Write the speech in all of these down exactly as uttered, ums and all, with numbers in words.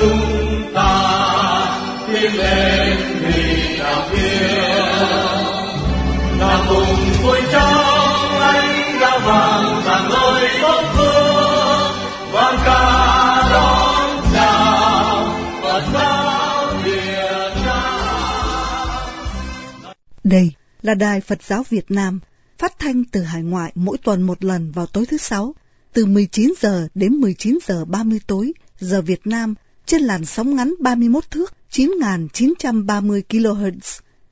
chúng ta tiến lên vì đảng viên là cùng vui trong ánh đao vàng là nơi tốt phương vang ca đón chào Phật giáo Việt Nam. Đây là Đài Phật giáo Việt Nam phát thanh từ hải ngoại mỗi tuần một lần vào tối thứ sáu từ mười chín giờ đến mười chín giờ ba mươi tối giờ Việt Nam trên làn sóng ngắn ba mươi mốt thước chín nghìn chín trăm ba mươi ki lô héc.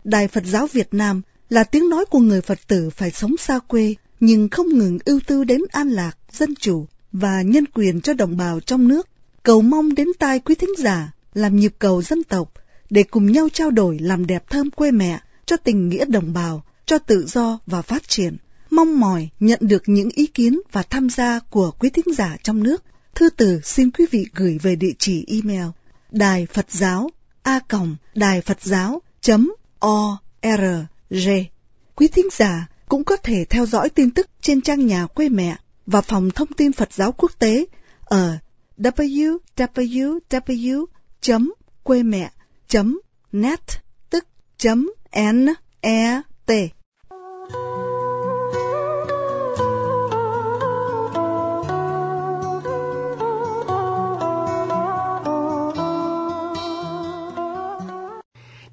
Đài Phật giáo Việt Nam là tiếng nói của người Phật tử phải sống xa quê nhưng không ngừng ưu tư đến an lạc, dân chủ và nhân quyền cho đồng bào trong nước. Cầu mong đến tai quý thính giả làm nhịp cầu dân tộc để cùng nhau trao đổi làm đẹp thơm quê mẹ cho tình nghĩa đồng bào, cho tự do và phát triển. Mong mỏi nhận được những ý kiến và tham gia của quý thính giả trong nước. Thư từ xin quý vị gửi về địa chỉ email đài Phật giáo a còng đài Phật giáo chấm org. Quý thính giả cũng có thể theo dõi tin tức trên trang nhà quê mẹ và phòng thông tin Phật giáo quốc tế ở w w w chấm quê mẹ chấm net tức chấm net.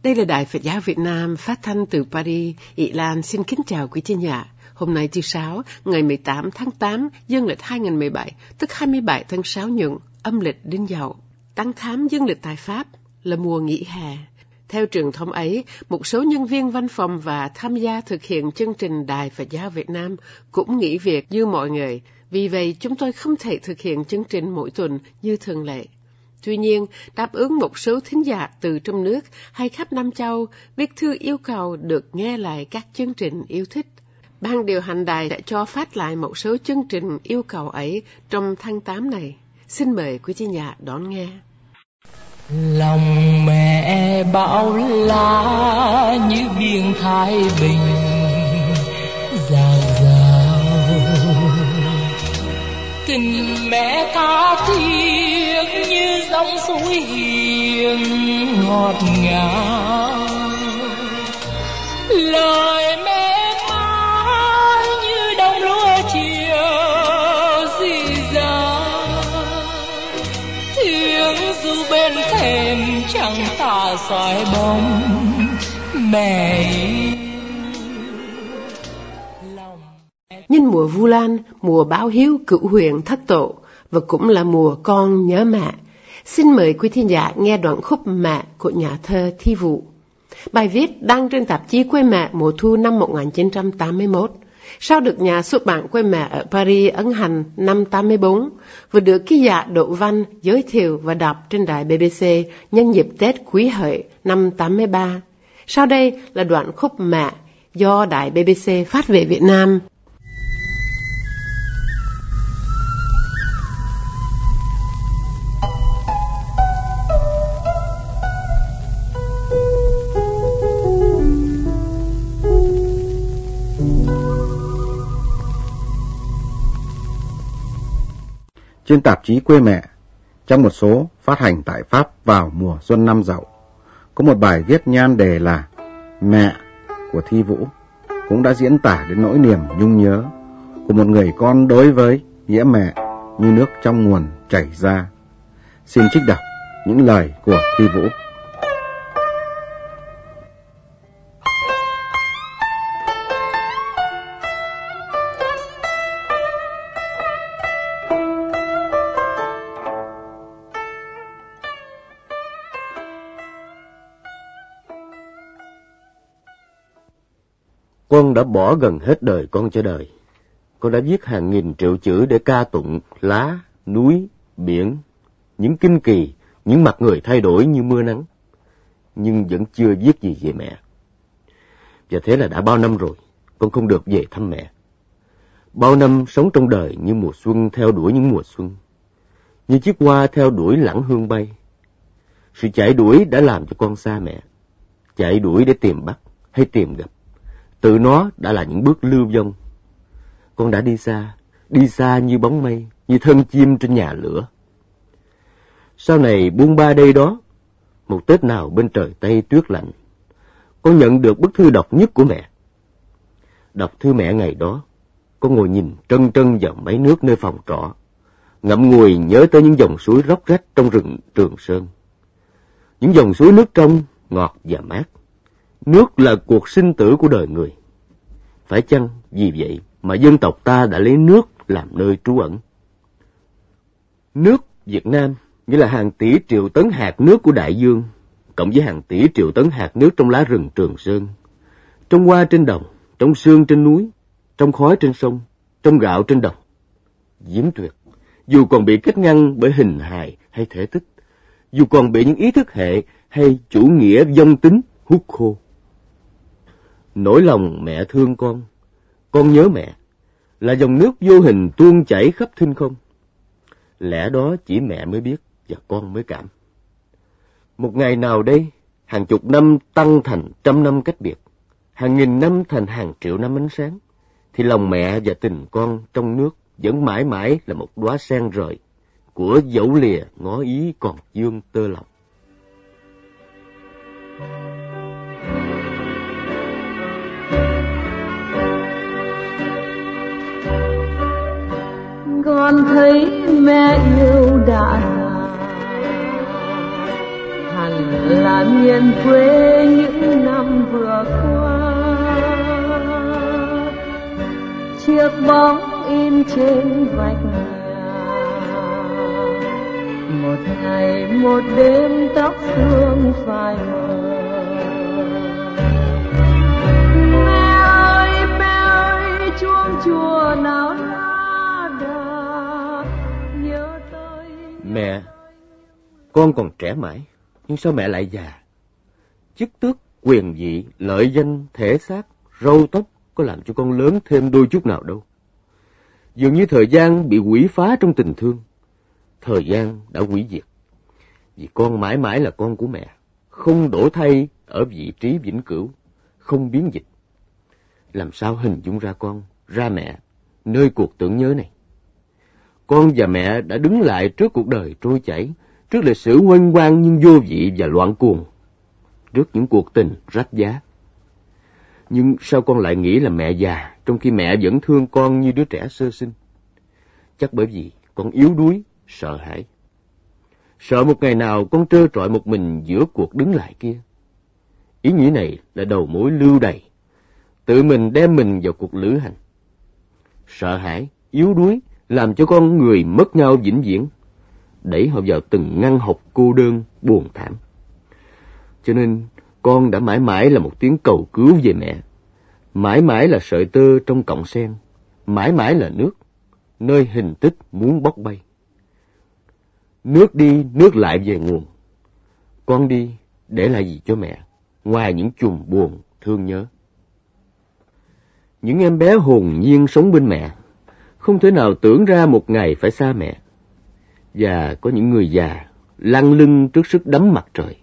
Đây là Đài Phật giáo Việt Nam phát thanh từ Paris, Ý Lan. Xin kính chào quý thính giả. Hôm nay thứ Sáu, ngày mười tám tháng tám, dương lịch hai nghìn không trăm mười bảy, tức hai mươi bảy tháng sáu nhuận, âm lịch Đinh Dậu. Tháng Thám dương lịch tại Pháp là mùa nghỉ hè. Theo truyền thống ấy, một số nhân viên văn phòng và tham gia thực hiện chương trình Đài Phật giáo Việt Nam cũng nghỉ việc như mọi người. Vì vậy, chúng tôi không thể thực hiện chương trình mỗi tuần như thường lệ. Tuy nhiên, đáp ứng một số thính giả từ trong nước hay khắp Nam Châu, viết thư yêu cầu được nghe lại các chương trình yêu thích. Ban điều hành đài đã cho phát lại một số chương trình yêu cầu ấy trong tháng tám này. Xin mời quý thính giả đón nghe. Lòng mẹ bão lá như biển Thái Bình dào dào, tình mẹ tha thiết như dòng suối hiền ngọt ngào, lời mẹ mãi như đồng lúa chiều dì dào, tiếng du bên thềm chẳng tả soi bóng mẹ. Nhân mùa Vu Lan, mùa báo hiếu cửu huyền thất tổ và cũng là mùa con nhớ mẹ. Xin mời quý thính giả nghe đoạn khúc Mẹ của nhà thơ Thi Vũ. Bài viết đăng trên tạp chí Quê Mẹ mùa thu năm một nghìn chín trăm tám mươi mốt, sau được nhà xuất bản Quê Mẹ ở Paris ấn hành năm tám mươi tư, vừa được ký giả Đỗ Văn giới thiệu và đọc trên đài B B C nhân dịp Tết Quý Hợi năm tám mươi ba. Sau đây là đoạn khúc Mẹ do đài B B C phát về Việt Nam. Trên tạp chí Quê Mẹ, trong một số phát hành tại Pháp vào mùa xuân năm Dậu, có một bài viết nhan đề là Mẹ của Thi Vũ, cũng đã diễn tả đến nỗi niềm nhung nhớ của một người con đối với nghĩa mẹ như nước trong nguồn chảy ra. Xin trích đọc những lời của Thi Vũ. Con đã bỏ gần hết đời con cho đời. Con đã viết hàng nghìn triệu chữ để ca tụng lá, núi, biển, những kinh kỳ, những mặt người thay đổi như mưa nắng. Nhưng vẫn chưa viết gì về mẹ. Và thế là đã bao năm rồi, con không được về thăm mẹ. Bao năm sống trong đời như mùa xuân theo đuổi những mùa xuân, như chiếc hoa theo đuổi lãng hương bay. Sự chạy đuổi đã làm cho con xa mẹ. Chạy đuổi để tìm bắt hay tìm gặp, tự nó đã là những bước lưu vong. Con đã đi xa, đi xa như bóng mây, như thân chim trên nhà lửa. sau này buôn ba đây đó. Một Tết nào bên trời Tây tuyết lạnh, con nhận được bức thư độc nhất của mẹ. Đọc thư mẹ ngày đó, con ngồi nhìn trân trân vào máy nước nơi phòng trọ, ngậm ngùi nhớ tới những dòng suối róc rách trong rừng Trường Sơn. Những dòng suối nước trong, ngọt và mát. Nước là cuộc sinh tử của đời người. Phải chăng vì vậy mà dân tộc ta đã lấy nước làm nơi trú ẩn? Nước Việt Nam nghĩa là hàng tỷ triệu tấn hạt nước của đại dương, cộng với hàng tỷ triệu tấn hạt nước trong lá rừng Trường Sơn, trong hoa trên đồng, trong sương trên núi, trong khói trên sông, trong gạo trên đồng. Diễm tuyệt, dù còn bị cách ngăn bởi hình hài hay thể tích, dù còn bị những ý thức hệ hay chủ nghĩa vong tính hút khô. Nỗi lòng mẹ thương con, con nhớ mẹ, là dòng nước vô hình tuôn chảy khắp thinh không. Lẽ đó chỉ mẹ mới biết và con mới cảm. Một ngày nào đây, hàng chục năm tăng thành trăm năm cách biệt, hàng nghìn năm thành hàng triệu năm ánh sáng, thì lòng mẹ và tình con trong nước vẫn mãi mãi là một đóa sen rời, của dẫu lìa ngó ý còn vương tơ lòng. Con thấy mẹ yêu đã già, hẳn là miền quê những năm vừa qua. Chiếc bóng in trên vách nhà, một ngày một đêm tóc sương phai mờ. Mẹ ơi, mẹ ơi, chuông chùa nào? Mẹ, con còn trẻ mãi, nhưng sao mẹ lại già? Chức tước, quyền vị, lợi danh, thể xác, râu tóc có làm cho con lớn thêm đôi chút nào đâu. Dường như thời gian bị quỷ phá trong tình thương. Thời gian đã hủy diệt. Vì con mãi mãi là con của mẹ, không đổi thay ở vị trí vĩnh cửu, không biến dịch. Làm sao hình dung ra con, ra mẹ, nơi cuộc tưởng nhớ này? Con và mẹ đã đứng lại trước cuộc đời trôi chảy, trước lịch sử huênh hoang nhưng vô vị và loạn cuồng, trước những cuộc tình rách giá. Nhưng sao con lại nghĩ là mẹ già, trong khi mẹ vẫn thương con như đứa trẻ sơ sinh? Chắc bởi vì con yếu đuối, sợ hãi. Sợ một ngày nào con trơ trọi một mình giữa cuộc đứng lại kia. Ý nghĩ này là đầu mối lưu đày, tự mình đem mình vào cuộc lữ hành. Sợ hãi, yếu đuối, làm cho con người mất nhau vĩnh viễn, đẩy họ vào từng ngăn học cô đơn, buồn thảm. Cho nên, con đã mãi mãi là một tiếng cầu cứu về mẹ, mãi mãi là sợi tơ trong cọng sen, mãi mãi là nước, nơi hình tích muốn bốc bay. Nước đi, nước lại về nguồn. Con đi, để lại gì cho mẹ, ngoài những chùm buồn, thương nhớ. Những em bé hồn nhiên sống bên mẹ, không thể nào tưởng ra một ngày phải xa mẹ. Và có những người già lăn lưng trước sức đấm mặt trời,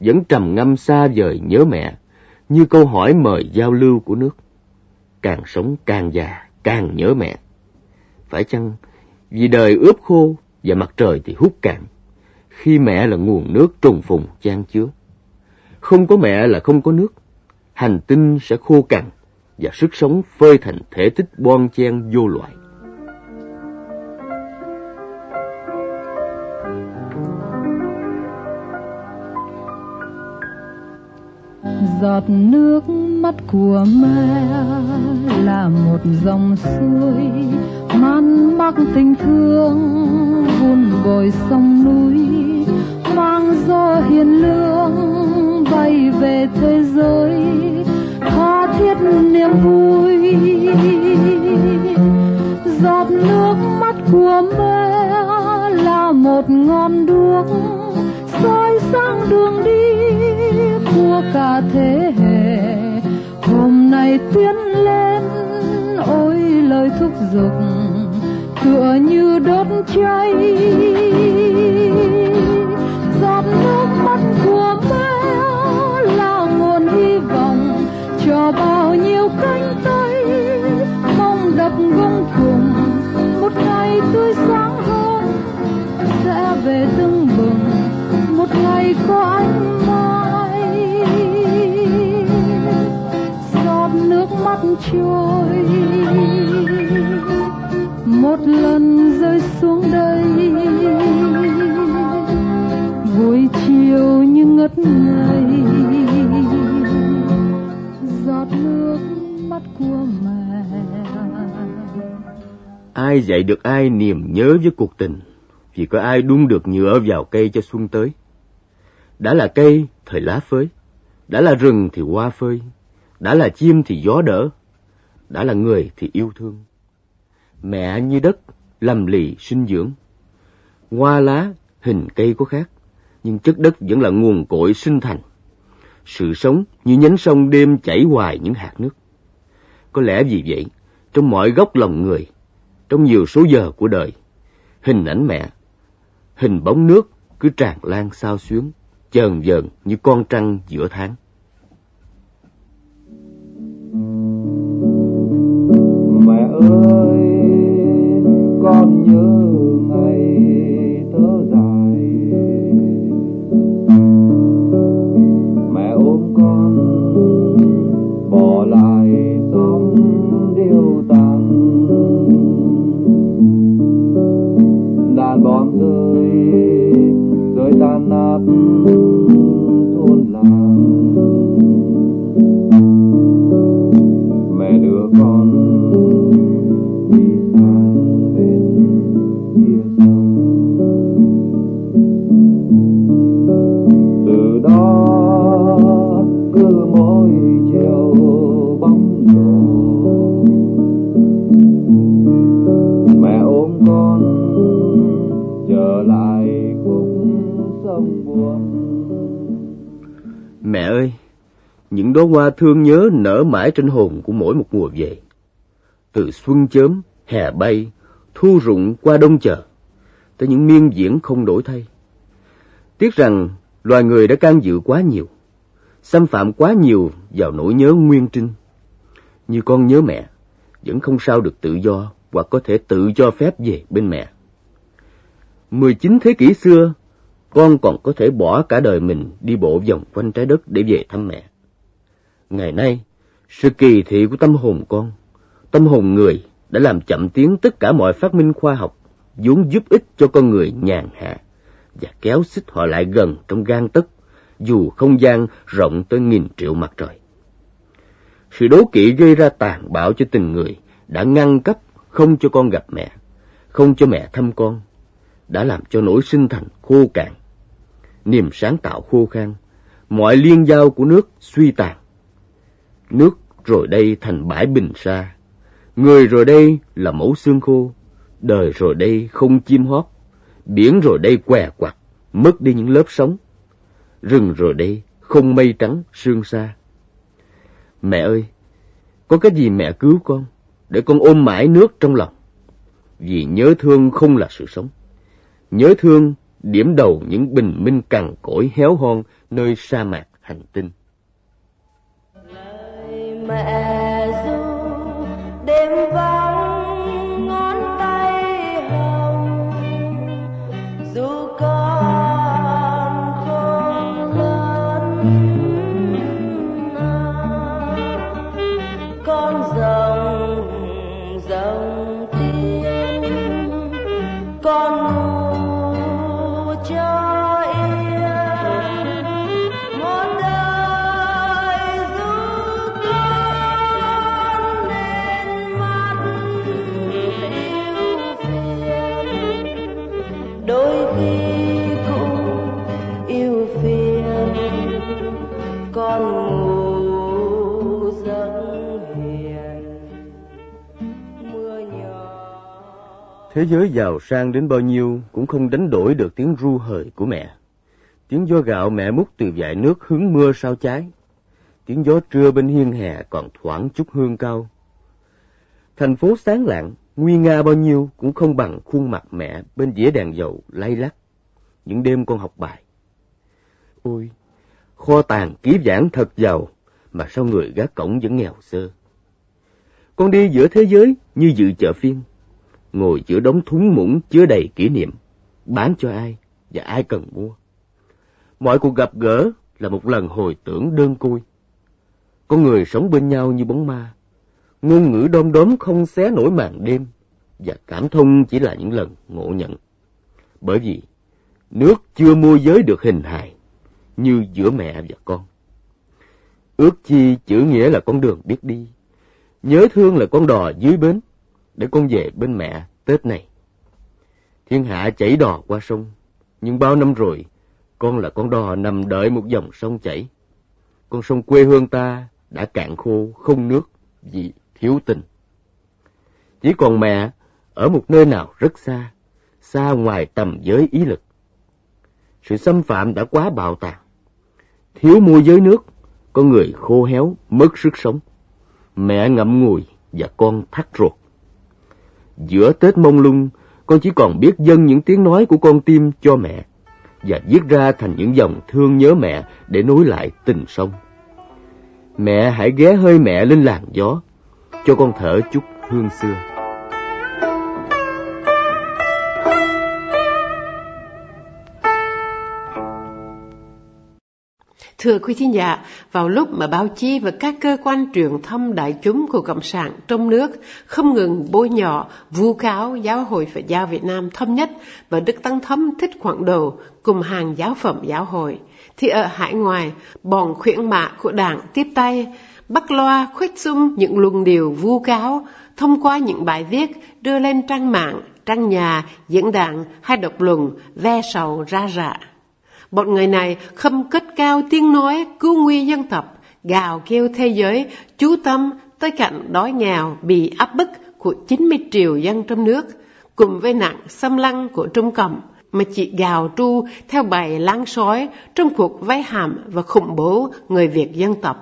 vẫn trầm ngâm xa vời nhớ mẹ, như câu hỏi mời giao lưu của nước. Càng sống càng già, càng nhớ mẹ. Phải chăng vì đời ướp khô và mặt trời thì hút cạn, khi mẹ là nguồn nước trùng phùng chan chứa? Không có mẹ là không có nước, hành tinh sẽ khô cằn và sức sống phơi thành thể tích bon chen vô loại. Giọt nước mắt của mẹ là một dòng suối man mác tình thương, vun bồi sông núi, mang gió hiền lương bay về thế giới, tha thiết niềm vui. Giọt nước mắt của mẹ là một ngọn đuốc soi sáng đường đi của cả thế hệ, hôm nay tiến lên. Ôi lời thúc giục tựa như đốt cháy. Giọt nước mắt của mẹ là nguồn hy vọng cho bao nhiêu cánh tay mong đập gông cùng, một ngày tươi sáng hơn sẽ về từng. trôi một lần rơi xuống đây buổi chiều như ngất ngây, giọt nước mắt của mẹ. Ai dạy được ai niềm nhớ với cuộc tình, vì có ai đun được nhựa vào cây cho xuân tới. Đã là cây thời lá phới, đã là rừng thì hoa phơi, đã là chim thì gió đỡ, đã là người thì yêu thương. Mẹ như đất, lầm lì sinh dưỡng. Hoa lá, hình cây có khác, nhưng chất đất vẫn là nguồn cội sinh thành. Sự sống như nhánh sông đêm chảy hoài những hạt nước. Có lẽ vì vậy, trong mọi góc lòng người, trong nhiều số giờ của đời, hình ảnh mẹ, hình bóng nước cứ tràn lan xao xuyến, chờn vờn như con trăng giữa tháng. Ơi con nhớ ngày thơ dài, mẹ ôm con bỏ lại sóng điêu tàn, đàn bom rơi rơi tan nát thôn làng. Mẹ đưa con những đóa hoa thương nhớ nở mãi trên hồn của mỗi một mùa về. Từ xuân chớm, hè bay, thu rụng qua đông chờ, tới những miên diễn không đổi thay. Tiếc rằng loài người đã can dự quá nhiều, xâm phạm quá nhiều vào nỗi nhớ nguyên trinh. Như con nhớ mẹ, vẫn không sao được tự do hoặc có thể tự cho phép về bên mẹ. mười chín thế kỷ xưa, con còn có thể bỏ cả đời mình đi bộ vòng quanh trái đất để về thăm mẹ. Ngày nay, sự kỳ thị của tâm hồn con, tâm hồn người đã làm chậm tiến tất cả mọi phát minh khoa học, vốn giúp ích cho con người nhàn hạ và kéo xích họ lại gần trong gang tấc, dù không gian rộng tới nghìn triệu mặt trời. Sự đố kỵ gây ra tàn bạo cho tình người đã ngăn cách không cho con gặp mẹ, không cho mẹ thăm con, đã làm cho nỗi sinh thành khô cạn, niềm sáng tạo khô khan, mọi liên giao của nước suy tàn. Nước rồi đây thành bãi bình sa, người rồi đây là mẫu xương khô, đời rồi đây không chim hót, biển rồi đây què quặt, mất đi những lớp sóng, rừng rồi đây không mây trắng sương sa. Mẹ ơi, có cái gì mẹ cứu con, để con ôm mãi nước trong lòng. Vì nhớ thương không là sự sống, nhớ thương điểm đầu những bình minh cằn cỗi héo hon nơi sa mạc hành tinh. Mẹ ru đêm vắng ngón tay hồng, dù con không lớn con rồng rồng tiên con ngủ cho thế giới giàu sang đến bao nhiêu cũng không đánh đổi được tiếng ru hời của mẹ. Tiếng gió gạo mẹ múc từ dải nước hứng mưa sao trái. Tiếng gió trưa bên hiên hè còn thoảng chút hương cao. Thành phố sáng lạng, nguy nga bao nhiêu cũng không bằng khuôn mặt mẹ bên dĩa đèn dầu lay lắt. Những đêm con học bài. Ôi, kho tàng ký giảng thật giàu, mà sao người gác cổng vẫn nghèo xơ. Con đi giữa thế giới như dự chợ phiên, ngồi giữa đống thúng muỗng chứa đầy kỷ niệm, bán cho ai và ai cần mua. Mọi cuộc gặp gỡ là một lần hồi tưởng đơn côi. Con người sống bên nhau như bóng ma, ngôn ngữ đom đóm không xé nổi màn đêm, và cảm thông chỉ là những lần ngộ nhận. Bởi vì nước chưa môi giới được hình hài như giữa mẹ và con. Ước chi chữ nghĩa là con đường biết đi, nhớ thương là con đò dưới bến, để con về bên mẹ Tết này. Thiên hạ chảy đò qua sông, nhưng bao năm rồi, con là con đò nằm đợi một dòng sông chảy. Con sông quê hương ta đã cạn khô không nước vì thiếu tình. Chỉ còn mẹ ở một nơi nào rất xa, xa ngoài tầm giới ý lực. Sự xâm phạm đã quá bạo tàn. Thiếu môi giới nước, con người khô héo, mất sức sống. Mẹ ngậm ngùi và con thắt ruột. Giữa Tết mông lung, con chỉ còn biết dâng những tiếng nói của con tim cho mẹ và viết ra thành những dòng thương nhớ mẹ để nối lại tình sông. Mẹ hãy ghé hơi mẹ lên làn gió, cho con thở chút hương xưa. Thưa quý thính giả, vào lúc mà báo chí và các cơ quan truyền thông đại chúng của Cộng sản trong nước không ngừng bôi nhọ, vu cáo Giáo hội Phật giáo Việt Nam Thống nhất và Đức Tăng Thống Thích Quảng Độ cùng hàng giáo phẩm giáo hội, thì ở hải ngoại, bọn khuyển mạ của Đảng tiếp tay, bắt loa khuếch sum những luận điều vu cáo thông qua những bài viết đưa lên trang mạng, trang nhà, diễn đàn hay độc luận ve sầu ra rạ. Bọn người này không cất cao tiếng nói cứu nguy dân tộc, gào kêu thế giới chú tâm tới cảnh đói nghèo bị áp bức của chín mươi triệu dân trong nước, cùng với nạn xâm lăng của Trung Cộng, mà chỉ gào tru theo bài láng sói trong cuộc vây hãm và khủng bố người Việt dân tộc.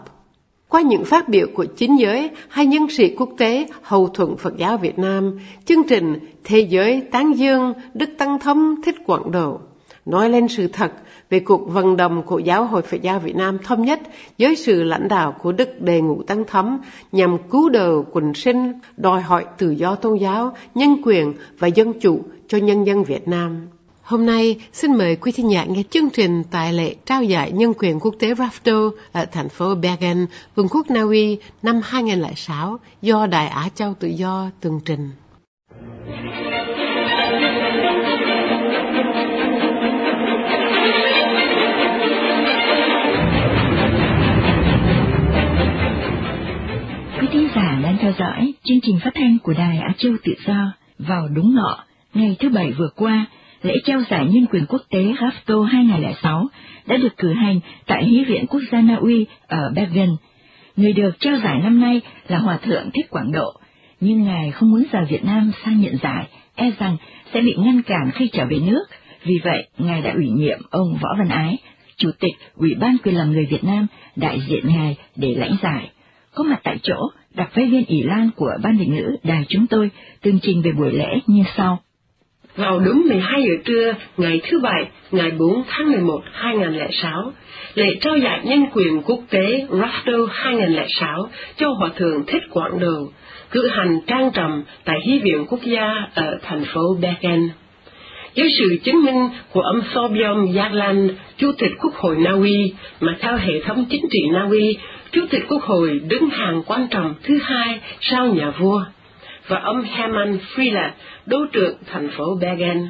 Qua những phát biểu của chính giới hay nhân sĩ quốc tế hậu thuẫn Phật giáo Việt Nam, chương trình Thế giới tán dương Đức Tăng Thống Thích Quảng Độ nói lên sự thật về cuộc vận động của Giáo hội Phật giáo Việt Nam Thống nhất dưới sự lãnh đạo của Đức Đề Ngũ Tăng Thống nhằm cứu đời quần sinh, đòi hỏi tự do tôn giáo, nhân quyền và dân chủ cho nhân dân Việt Nam. Hôm nay, xin mời quý thính giả nghe chương trình tại lễ trao giải nhân quyền quốc tế Rafto ở thành phố Bergen, Vương quốc Na Uy năm hai không không sáu do Đài Á Châu Tự Do tường trình. Quý thính giả đang theo dõi chương trình phát thanh của Đài Á Châu Tự Do. Vào đúng nọ, ngày thứ Bảy vừa qua, lễ trao giải nhân quyền quốc tế Rafto hai không không sáu đã được cử hành tại Hí viện Quốc gia Na Uy ở Bergen. Người được trao giải năm nay là Hòa thượng Thích Quảng Độ, nhưng Ngài không muốn rời Việt Nam sang nhận giải, e rằng sẽ bị ngăn cản khi trở về nước. Vì vậy, Ngài đã ủy nhiệm ông Võ Văn Ái, Chủ tịch Ủy ban Quyền làm người Việt Nam, đại diện Ngài để lãnh giải. Có mặt tại chỗ, đặc phái viên Ỷ Lan của Ban Việt ngữ Đài chúng tôi tường trình về buổi lễ như sau. Vào đúng mười hai giờ trưa ngày thứ Bảy, ngày bốn tháng mười một năm hai nghìn không trăm lẻ sáu, lễ trao giải nhân quyền quốc tế Rafto hai không không sáu cho Hòa thượng Thích Quảng Độ cử hành trang trọng tại Hí viện Quốc gia ở thành phố Bergen. Dưới sự chứng minh của ông Sobiom Yaglan, Chủ tịch Quốc hội Na Uy, mà theo hệ thống chính trị Na Uy, Chủ tịch Quốc hội đứng hàng quan trọng thứ hai sau nhà vua, và ông Hermann Freller, đô trưởng thành phố Bergen.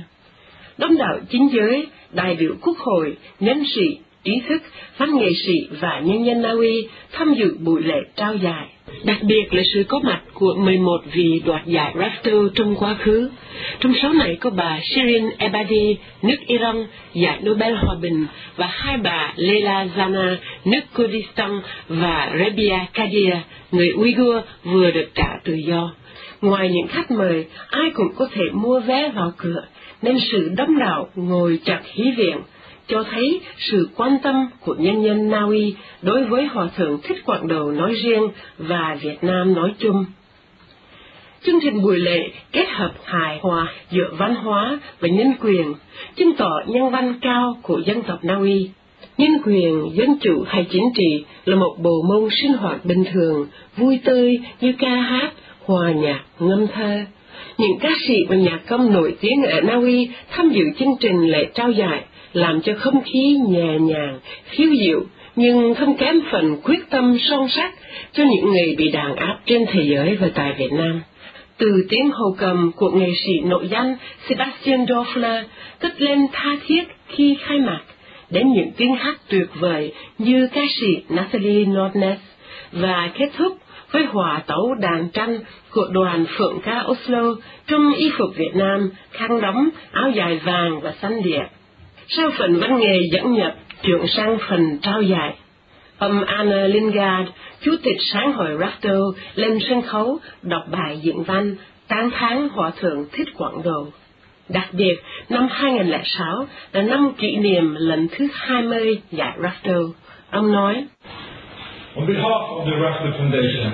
Đông đảo chính giới, đại biểu Quốc hội, nhân sĩ, trí thức, văn nghệ sĩ và nhân dân Na Uy tham dự buổi lễ trao giải. Đặc biệt là sự có mặt của mười một vị đoạt giải Rafto trong quá khứ. Trong số này có bà Shirin Ebadi, nước Iran, giải Nobel Hòa bình, và hai bà Leyla Zana, nước Kurdistan, và Rebiya Kadeer, người Uyghur vừa được trả tự do. Ngoài những khách mời, ai cũng có thể mua vé vào cửa, nên sự đông đảo ngồi chặt Hí viện cho thấy sự quan tâm của nhân dân Na Uy đối với Hòa thượng Thích Quảng Độ nói riêng và Việt Nam nói chung. Chương trình buổi lễ kết hợp hài hòa giữa văn hóa và nhân quyền, chứng tỏ nhân văn cao của dân tộc Na Uy. Nhân quyền, dân chủ hay chính trị là một bộ môn sinh hoạt bình thường, vui tươi như ca hát, hòa nhạc, ngâm thơ. Những ca sĩ và nhạc công nổi tiếng ở Na Uy tham dự chương trình lễ trao giải làm cho không khí nhẹ nhàng, khiếu diệu, nhưng không kém phần quyết tâm son sắt cho những người bị đàn áp trên thế giới và tại Việt Nam. Từ tiếng hầu cầm của nghệ sĩ nội danh Sebastian Doffler cất lên tha thiết khi khai mạc, đến những tiếng hát tuyệt vời như ca sĩ Nathalie Nordnes, và kết thúc với hòa tấu đàn tranh của đoàn phượng ca Oslo trong y phục Việt Nam, khăn đóng, áo dài vàng và xanh địa. Sau phần văn nghệ dẫn nhập, chuyển sang phần trao giải. Ông Anna Lingard, chủ tịch sáng hội Rafto, lên sân khấu đọc bài diễn văn tán thán Hòa thượng Thích Quảng Độ. Đặc biệt, năm hai nghìn không trăm lẻ sáu là năm kỷ niệm lần thứ hai mươi giải Rafto. Ông nói: On behalf of the Rafto Foundation,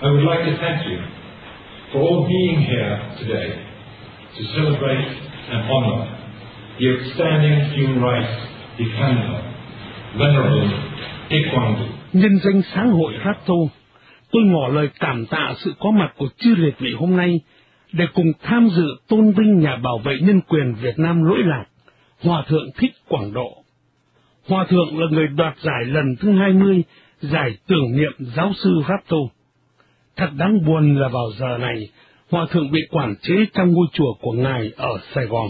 I would like to thank you for all being here today to celebrate and honor the outstanding human rights defender, Venerable Thích Quảng Độ. Nhân danh sáng hội Rafto, tôi ngỏ lời cảm tạ sự có mặt của chư liệt vị hôm nay để cùng tham dự tôn vinh nhà bảo vệ nhân quyền Việt Nam lỗi lạc, Hòa thượng Thích Quảng Độ. Hòa thượng là người đoạt giải lần thứ hai mươi, giải tưởng niệm giáo sư Rafto. Thật đáng buồn là vào giờ này, Hòa thượng bị quản chế trong ngôi chùa của ngài ở Sài Gòn.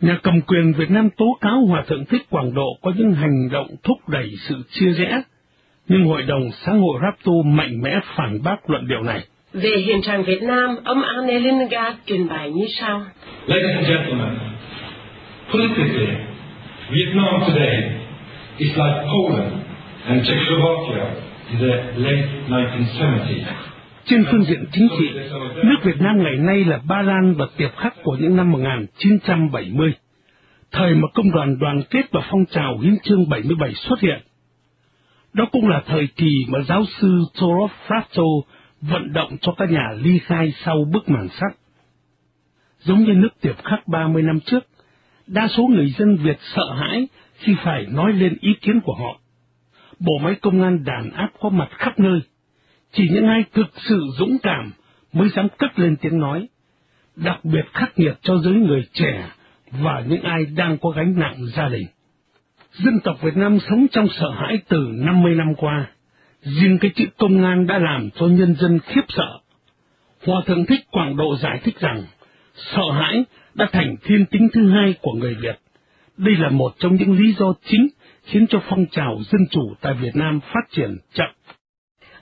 Nhà cầm quyền Việt Nam tố cáo Hòa thượng Thích Quảng Độ có những hành động thúc đẩy sự chia rẽ, nhưng Hội đồng Sáng hội Rafto mạnh mẽ phản bác luận điều này. Về hiện trạng Việt Nam, ông Anne Lingard trình bày như sau. Ladies and gentlemen, politically, Vietnam today is like Poland and Czechoslovakia in the late nineteen seventies. Trên phương diện chính trị, nước Việt Nam ngày nay là Ba Lan và Tiệp Khắc của những năm một nghìn chín trăm bảy mươi, thời mà công đoàn đoàn kết và phong trào hiến chương bảy mươi bảy xuất hiện. Đó cũng là thời kỳ mà giáo sư Thorolf Rafto vận động cho các nhà ly khai sau bức màn sắt. Giống như nước Tiệp Khắc ba mươi năm trước, đa số người dân Việt sợ hãi khi phải nói lên ý kiến của họ. Bộ máy công an đàn áp có mặt khắp nơi. Chỉ những ai thực sự dũng cảm mới dám cất lên tiếng nói, đặc biệt khắc nghiệt cho giới người trẻ và những ai đang có gánh nặng gia đình. Dân tộc Việt Nam sống trong sợ hãi từ năm mươi năm qua. Riêng cái chữ công an đã làm cho nhân dân khiếp sợ. Hòa thượng Thích Quảng Độ giải thích rằng, sợ hãi đã thành thiên tính thứ hai của người Việt. Đây là một trong những lý do chính khiến cho phong trào dân chủ tại Việt Nam phát triển chậm.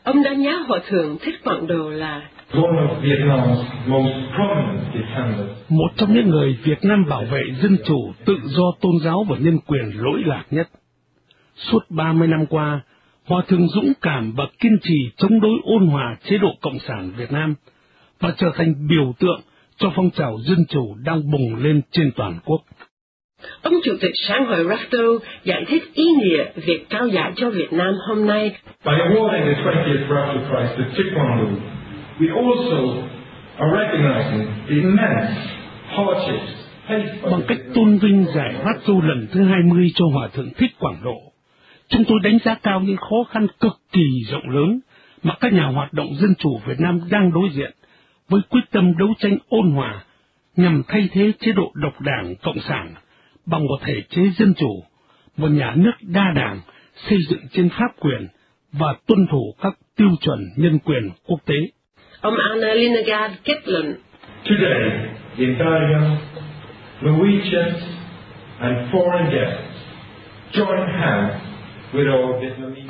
Ông đã nhắc Hòa thượng Thích Quảng Độ là một trong những người Việt Nam bảo vệ dân chủ, tự do tôn giáo và nhân quyền lỗi lạc nhất. Suốt ba mươi năm qua, Hòa thượng dũng cảm và kiên trì chống đối ôn hòa chế độ Cộng sản Việt Nam và trở thành biểu tượng cho phong trào dân chủ đang bùng lên trên toàn quốc. Ông Chủ tịch Sáng hội Rafto giải thích ý nghĩa việc trao giải cho Việt Nam hôm nay. By awarding the twentieth Rafto Prize to Thích Quảng Độ, we also are recognizing the immense hardships faced by... Bằng cách tôn vinh giải Rafto lần thứ hai mươi cho Hòa thượng Thích Quảng Độ, chúng tôi đánh giá cao những khó khăn cực kỳ rộng lớn mà các nhà hoạt động dân chủ Việt Nam đang đối diện với quyết tâm đấu tranh ôn hòa nhằm thay thế chế độ độc đảng Cộng sản bằng một thể chế dân chủ, một nhà nước đa đảng xây dựng trên pháp quyền và tuân thủ các tiêu chuẩn nhân quyền quốc tế. Ông Anna Lingard kết luận: Today, the Italian, Norwegian and foreign guests join hands.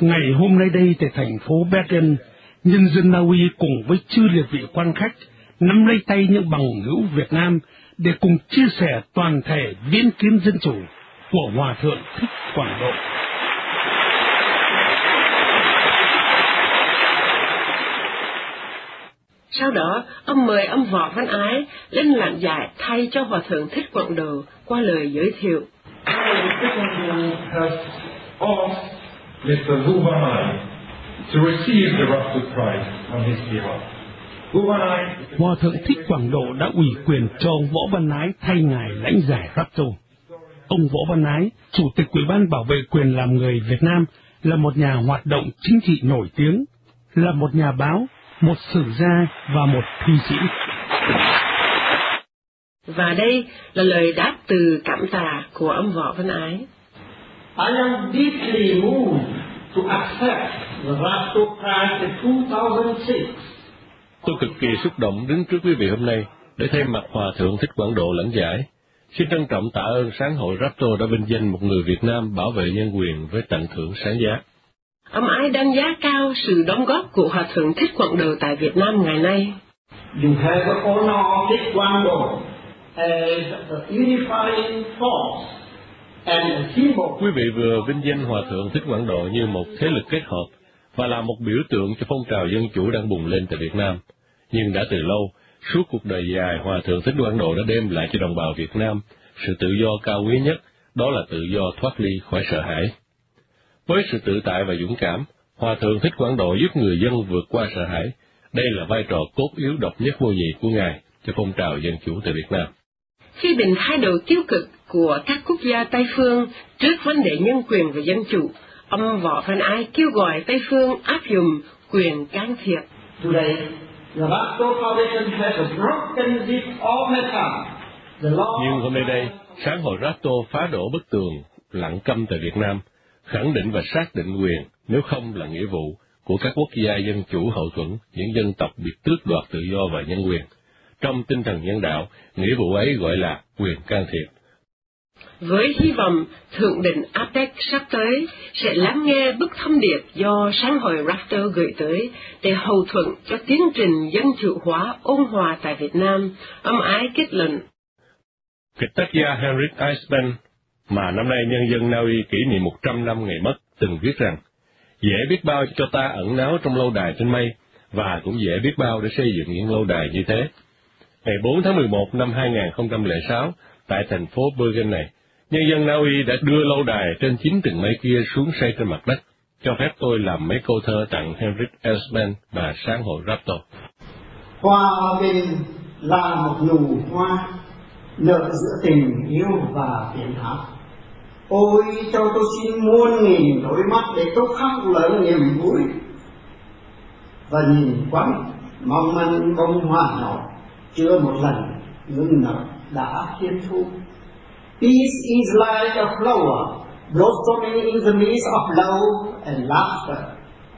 Ngày hôm nay đây tại thành phố Bergen, nhân dân Na Uy cùng với chư liệt vị quan khách nắm lấy tay những bằng hữu Việt Nam để cùng chia sẻ toàn thể viễn kiến dân chủ của Hòa thượng Thích Quảng Độ. Sau đó, ông mời ông Võ Văn Ái lên làm giải thay cho Hòa thượng Thích Quảng Độ qua lời giới thiệu. Asked Mister Võ Văn Ái to receive the Rafto Prize on his behalf. Hòa thượng Thích Quảng Độ đã ủy quyền cho ông Võ Văn Ái thay ngài lãnh giải Rafto. Ông Võ Văn Ái, Chủ tịch Ủy ban Bảo vệ quyền làm người Việt Nam, là một nhà hoạt động chính trị nổi tiếng, là một nhà báo, một sử gia và một thi sĩ. Và đây là lời đáp từ cảm tạ của ông Võ Văn Ái. I am deeply moved to accept the Rafto Prize in two thousand six. Tôi cực kỳ xúc động đứng trước quý vị hôm nay để thay mặt Hòa Thượng Thích Quảng Độ lãnh giải. Xin trân trọng tạ ơn sáng hội Rafto đã vinh danh một người Việt Nam bảo vệ nhân quyền với tặng thưởng sáng giá. Ông Ái đánh giá cao sự đóng góp của Hòa Thượng Thích Quảng Độ tại Việt Nam ngày nay. You have the honor of Thích Quảng Độ as a unifying force and a symbol. Quý vị vừa vinh danh Hòa Thượng Thích Quảng Độ như một thế lực kết hợp và là một biểu tượng cho phong trào dân chủ đang bùng lên tại Việt Nam. Nhưng đã từ lâu, suốt cuộc đời dài, Hòa Thượng Thích Quảng Độ đã đem lại cho đồng bào Việt Nam sự tự do cao quý nhất, đó là tự do thoát ly khỏi sợ hãi. Với sự tự tại và dũng cảm, Hòa Thượng Thích Quảng Độ giúp người dân vượt qua sợ hãi. Đây là vai trò cốt yếu độc nhất vô nhị của Ngài cho phong trào dân chủ tại Việt Nam. Phê bình thái độ tiêu cực của các quốc gia Tây phương trước vấn đề nhân quyền và dân chủ, ông Võ Văn Ái kêu gọi Tây phương áp dụng quyền can thiệp. Today, the Rafto Foundation has broken this all mechanism. Nhưng hôm nay đây, sáng hội Rafto phá đổ bức tường lặng câm tại Việt Nam, khẳng định và xác định quyền, nếu không là nghĩa vụ, của các quốc gia dân chủ hậu thuẫn, những dân tộc bị tước đoạt tự do và nhân quyền. Trong tinh thần nhân đạo, nghĩa vụ ấy gọi là quyền can thiệp. Với hy vọng Thượng đỉnh a pếc sắp tới sẽ lắng nghe bức thông điệp do sáng hội Rafto gửi tới để hậu thuẫn cho tiến trình dân chủ hóa ôn hòa tại Việt Nam, ông Ái kết luận. Kịch tác gia Henrik Ibsen, mà năm nay nhân dân Na Uy kỷ niệm một trăm năm ngày mất, từng viết rằng, dễ biết bao cho ta ẩn náu trong lâu đài trên mây, và cũng dễ biết bao để xây dựng những lâu đài như thế. Ngày bốn tháng mười một năm hai nghìn không trăm lẻ sáu, tại thành phố Bergen này, nhân dân Na Uy đã đưa lâu đài trên chín tầng mây kia xuống xây trên mặt đất, cho phép tôi làm mấy câu thơ tặng Henrik Ibsen và sáng hội Rafto. Hoa bên là một nụ hoa, nở giữa tình yêu và tiếng hát. Ôi cho tôi xin muôn nghìn đôi mắt để tôi khắc lấy niềm vui và nhìn quán mong manh bông hoa nở chưa một lần nhưng nở đã thiên thu. Peace is like a flower blossoming in the midst of love and laughter.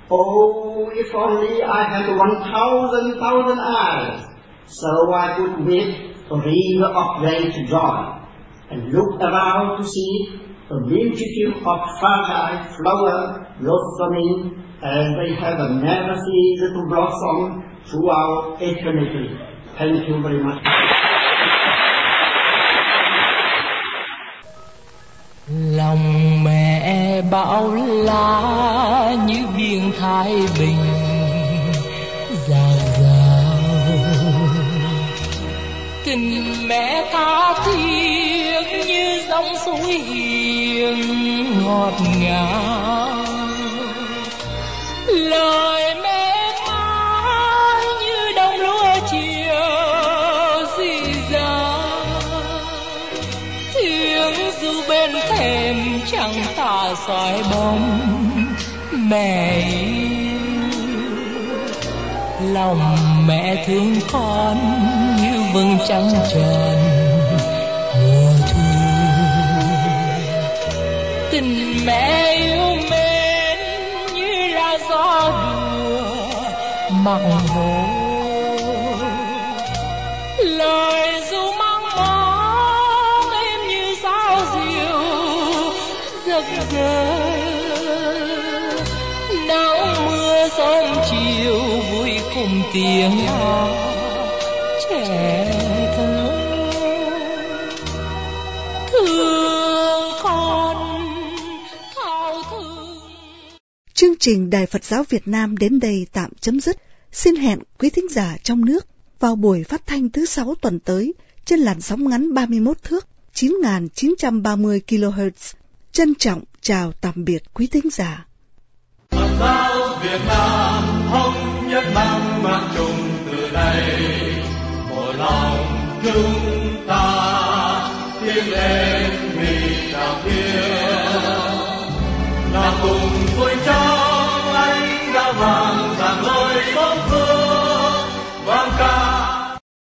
Oh, if only I had one thousand thousand eyes, so I could meet a river of great joy and look around to see the multitude of fragile flowers blossoming as they have never ceased to blossom throughout eternity. Thank you very much. Lòng mẹ bão lá như biển Thái Bình dào dào, tình mẹ tha thiết như dòng suối hiền ngọt ngào, lời mẹ nói như đồng lúa chiều dì dào, tiếng ru bên thềm chẳng tả xoài bóng mẹ yêu. Lòng mẹ thương con như vầng trăng tròn, tình mẹ yêu mến như là gió đùa mặc hồ, lời ru mang mong em như sao diều giấc mơ, nắng mưa sớm chiều vui cùng tiếng hát trẻ thơ. Chương trình Đài Phật giáo Việt Nam đến đây tạm chấm dứt. Xin hẹn quý thính giả trong nước vào buổi phát thanh thứ sáu tuần tới trên làn sóng ngắn ba mươi mốt thước chín nghìn chín trăm ba mươi ki lô héc. Trân trọng chào tạm biệt quý thính giả. Phật giáo Việt Nam thống nhất mang mang chung từ đây, một lòng chung.